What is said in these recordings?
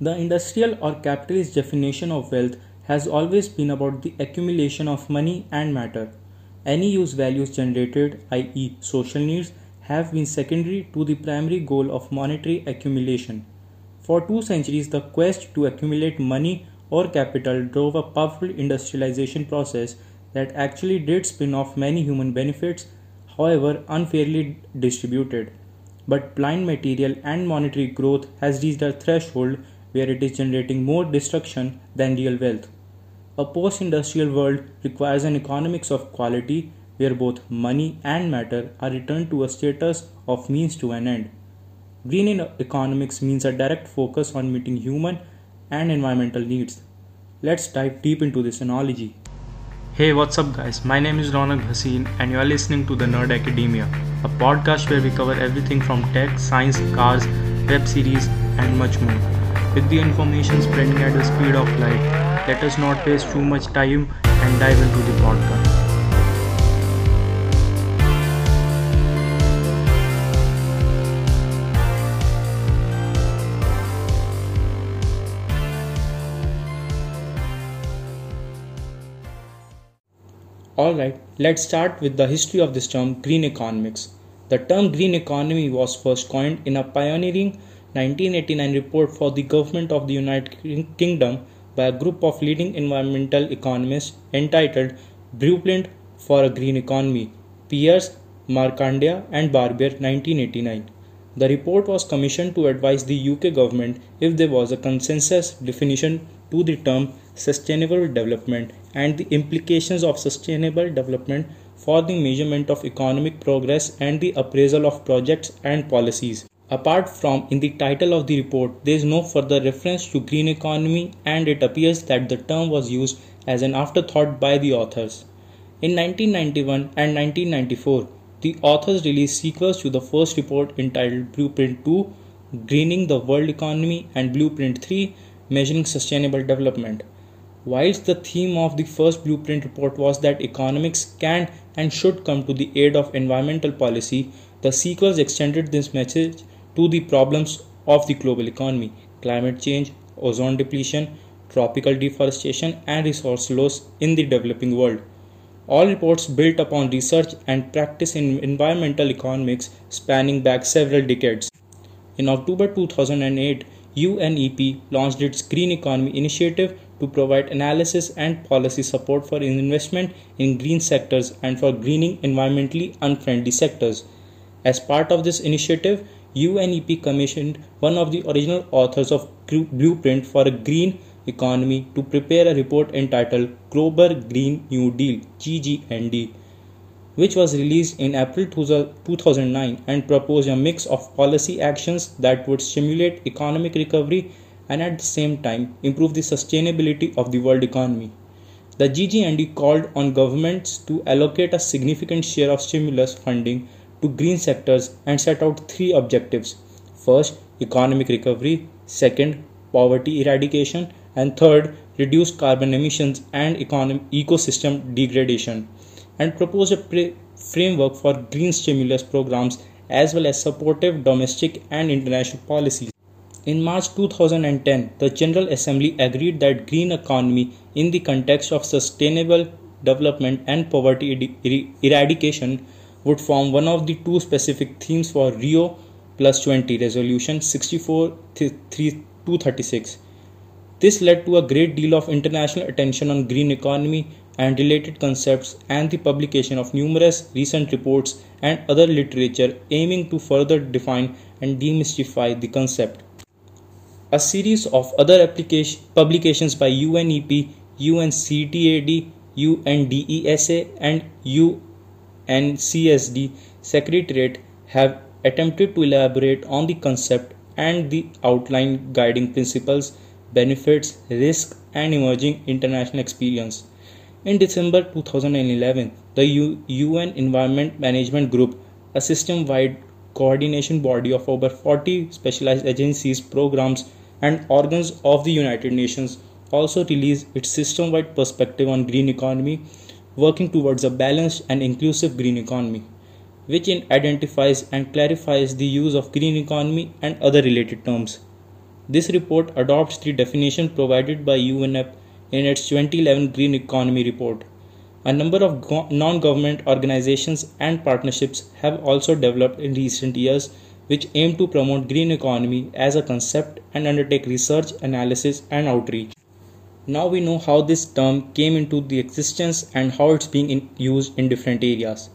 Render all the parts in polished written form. The industrial or capitalist definition of wealth has always been about the accumulation of money and matter. Any use values generated, i.e. social needs, have been secondary to the primary goal of monetary accumulation. For 2 centuries, the quest to accumulate money or capital drove a powerful industrialization process that actually did spin off many human benefits, however unfairly distributed. But blind material and monetary growth has reached a threshold where it is generating more destruction than real wealth. A post-industrial world requires an economics of quality where both money and matter are returned to a status of means to an end. Green economics means a direct focus on meeting human and environmental needs. Let's dive deep into this analogy. Hey, what's up guys? My name is Ronak Bhasin and you are listening to The Nerd Academia, a podcast where we cover everything from tech, science, cars, web series and much more. With the information spreading at the speed of light, let us not waste too much time and dive into the podcast. Alright, let's start with the history of this term green economics. The term green economy was first coined in a pioneering 1989 report for the government of the United Kingdom by a group of leading environmental economists entitled Blueprint for a Green Economy, Piers Markandia and Barbier, 1989. The report was commissioned to advise the UK government if there was a consensus definition to the term sustainable development and the implications of sustainable development for the measurement of economic progress and the appraisal of projects and policies. Apart from in the title of the report, there is no further reference to green economy, and it appears that the term was used as an afterthought by the authors. In 1991 and 1994, the authors released sequels to the first report entitled Blueprint 2, Greening the World Economy, and Blueprint 3, Measuring Sustainable Development. Whilst the theme of the first Blueprint report was that economics can and should come to the aid of environmental policy, the sequels extended this message to the problems of the global economy: climate change, ozone depletion, tropical deforestation, and resource loss in the developing world. All reports built upon research and practice in environmental economics spanning back several decades. In October 2008, UNEP launched its Green Economy Initiative to provide analysis and policy support for investment in green sectors and for greening environmentally unfriendly sectors. As part of this initiative, UNEP commissioned one of the original authors of Blueprint for a Green Economy to prepare a report entitled Global Green New Deal, GGND, which was released in April 2009 and proposed a mix of policy actions that would stimulate economic recovery and at the same time improve the sustainability of the world economy. The GGND called on governments to allocate a significant share of stimulus funding to green sectors and set out 3 objectives. First, economic recovery. Second, poverty eradication. And third, reduce carbon emissions and ecosystem degradation. And proposed a framework for green stimulus programs as well as supportive domestic and international policies. In March 2010, the General Assembly agreed that green economy in the context of sustainable development and poverty eradication would form one of the 2 specific themes for Rio+20 Resolution 64-236. This led to a great deal of international attention on green economy and related concepts and the publication of numerous recent reports and other literature aiming to further define and demystify the concept. A series of other publications by UNEP, UNCTAD, UNDESA and CSD Secretariat have attempted to elaborate on the concept and the outline guiding principles, benefits, risks, and emerging international experience. In December 2011, the UN Environment Management Group, a system-wide coordination body of over 40 specialized agencies, programs, and organs of the United Nations, also released its system-wide perspective on green economy, working towards a balanced and inclusive green economy, which identifies and clarifies the use of green economy and other related terms. This report adopts the definition provided by UNEP in its 2011 Green Economy report. A number of non-government organizations and partnerships have also developed in recent years which aim to promote green economy as a concept and undertake research, analysis and outreach. Now we know how this term came into the existence and how it's being used in different areas.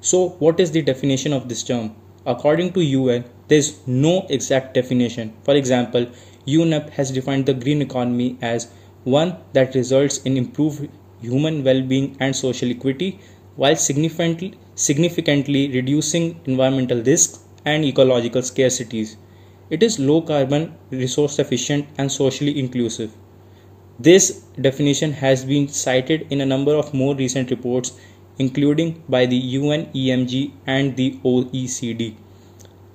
So what is the definition of this term? According to UN, there is no exact definition. For example, UNEP has defined the green economy as one that results in improved human well-being and social equity while significantly reducing environmental risks and ecological scarcities. It is low carbon, resource efficient and socially inclusive. This definition has been cited in a number of more recent reports, including by the UN, EMG and the OECD.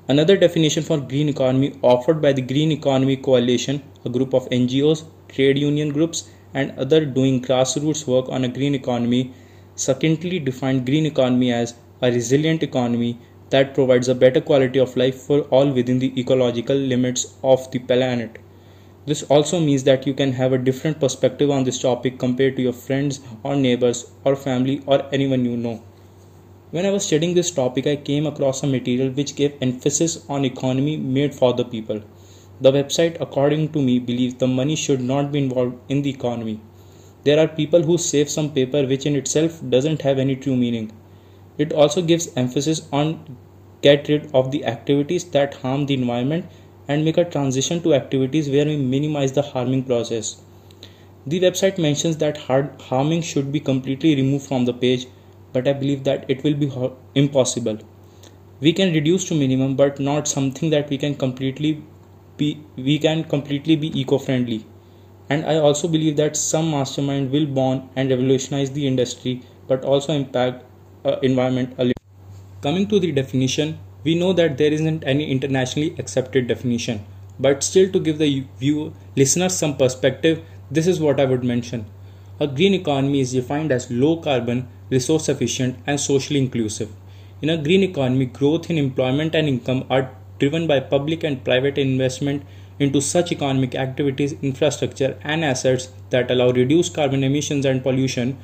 Another definition for green economy offered by the Green Economy Coalition, a group of NGOs, trade union groups and others doing grassroots work on a green economy, succinctly defined green economy as a resilient economy that provides a better quality of life for all within the ecological limits of the planet. This also means that you can have a different perspective on this topic compared to your friends or neighbors or family or anyone you know. When I was studying this topic, I came across a material which gave emphasis on economy made for the people. The website, according to me, believes the money should not be involved in the economy. There are people who save some paper which in itself doesn't have any true meaning. It also gives emphasis on get rid of the activities that harm the environment and make a transition to activities where we minimize the harming process. The website mentions that harming should be completely removed from the page, but I believe that it will be impossible. We can reduce to minimum, but not something that we can completely be eco-friendly. And I also believe that some mastermind will born and revolutionize the industry, but also impact environment a little. Coming to the definition, we know that there isn't any internationally accepted definition, but still to give the listeners some perspective, this is what I would mention. A green economy is defined as low carbon, resource efficient and socially inclusive. In a green economy, growth in employment and income are driven by public and private investment into such economic activities, infrastructure and assets that allow reduced carbon emissions and pollution,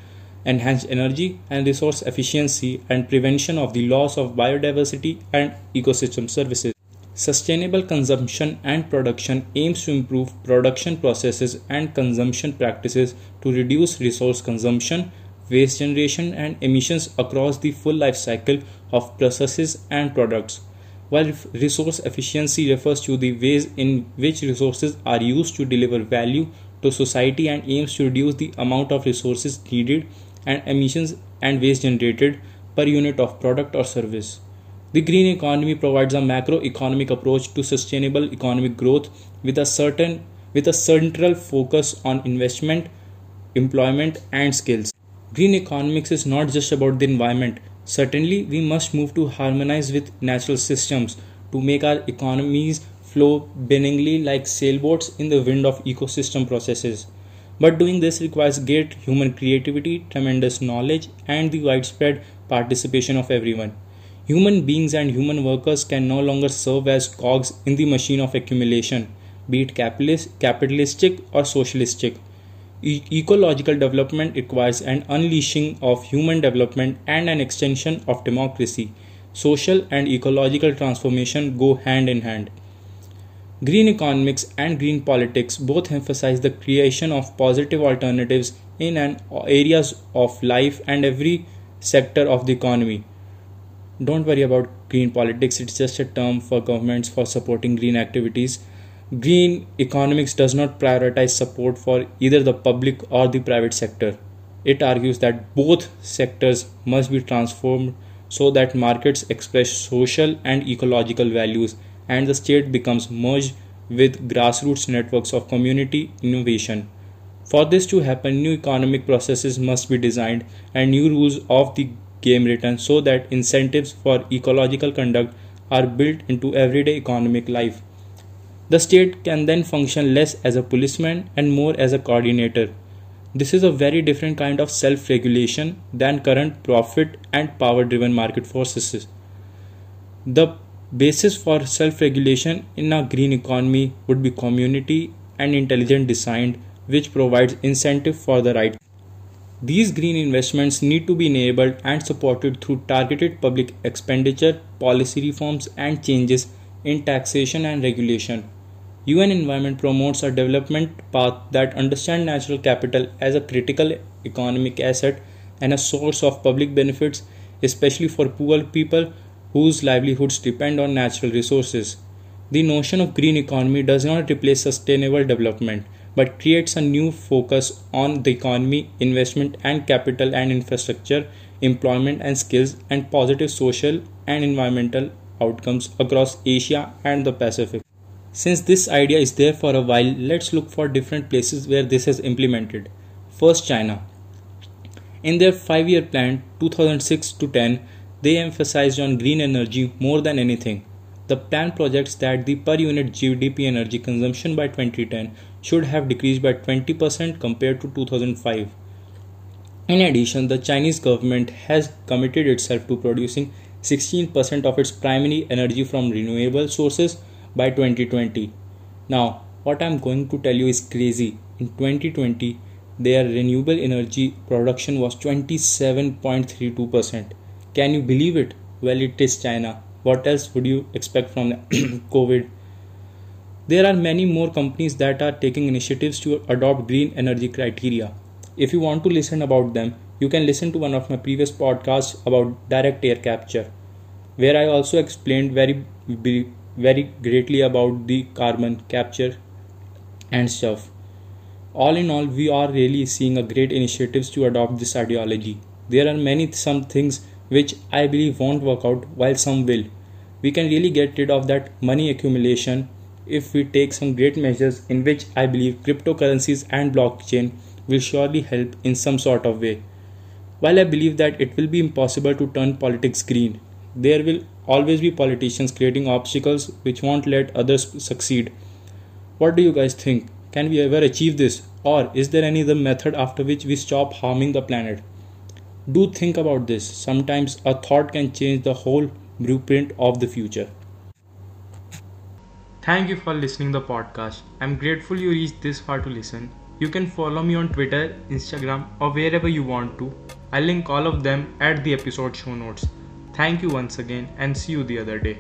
enhanced energy and resource efficiency and prevention of the loss of biodiversity and ecosystem services. Sustainable consumption and production aims to improve production processes and consumption practices to reduce resource consumption, waste generation and emissions across the full life cycle of processes and products. While resource efficiency refers to the ways in which resources are used to deliver value to society and aims to reduce the amount of resources needed and emissions and waste generated per unit of product or service. The green economy provides a macroeconomic approach to sustainable economic growth with a central focus on investment, employment and skills. Green economics is not just about the environment. Certainly, we must move to harmonize with natural systems to make our economies flow benignly like sailboats in the wind of ecosystem processes. But doing this requires great human creativity, tremendous knowledge, and the widespread participation of everyone. Human beings and human workers can no longer serve as cogs in the machine of accumulation, be it capitalistic or socialistic. Ecological development requires an unleashing of human development and an extension of democracy. Social and ecological transformation go hand in hand. Green economics and green politics both emphasize the creation of positive alternatives in areas of life and every sector of the economy. Don't worry about green politics, it's just a term for governments for supporting green activities. Green economics does not prioritize support for either the public or the private sector. It argues that both sectors must be transformed so that markets express social and ecological values and the state becomes merged with grassroots networks of community innovation. For this to happen, new economic processes must be designed and new rules of the game written so that incentives for ecological conduct are built into everyday economic life. The state can then function less as a policeman and more as a coordinator. This is a very different kind of self-regulation than current profit and power-driven market forces. The basis for self-regulation in a green economy would be community and intelligent design, which provides incentive for the right. These green investments need to be enabled and supported through targeted public expenditure, policy reforms, and changes in taxation and regulation. UN Environment promotes a development path that understands natural capital as a critical economic asset and a source of public benefits, especially for poor people whose livelihoods depend on natural resources. The notion of green economy does not replace sustainable development, but creates a new focus on the economy, investment and capital and infrastructure, employment and skills, and positive social and environmental outcomes across Asia and the Pacific. Since this idea is there for a while, let's look for different places where this is implemented. First, China. In their 5-year plan 2006 to 10, they emphasized on green energy more than anything. The plan projects that the per unit GDP energy consumption by 2010 should have decreased by 20% compared to 2005. In addition, the Chinese government has committed itself to producing 16% of its primary energy from renewable sources by 2020. Now, what I'm going to tell you is crazy. In 2020, their renewable energy production was 27.32%. Can you believe it? Well, it is China. What else would you expect from COVID? There are many more companies that are taking initiatives to adopt green energy criteria. If you want to listen about them, you can listen to one of my previous podcasts about direct air capture, where I also explained very, very greatly about the carbon capture and stuff. All in all, we are really seeing a great initiatives to adopt this ideology. There are some things which I believe won't work out, while some will. We can really get rid of that money accumulation if we take some great measures, in which I believe cryptocurrencies and blockchain will surely help in some sort of way. While I believe that it will be impossible to turn politics green, there will always be politicians creating obstacles which won't let others succeed. What do you guys think? Can we ever achieve this? Or is there any other method after which we stop harming the planet? Do think about this. Sometimes a thought can change the whole blueprint of the future. Thank you for listening to the podcast. I'm grateful you reached this far to listen. You can follow me on Twitter, Instagram, or wherever you want to. I'll link all of them at the episode show notes. Thank you once again and see you the other day.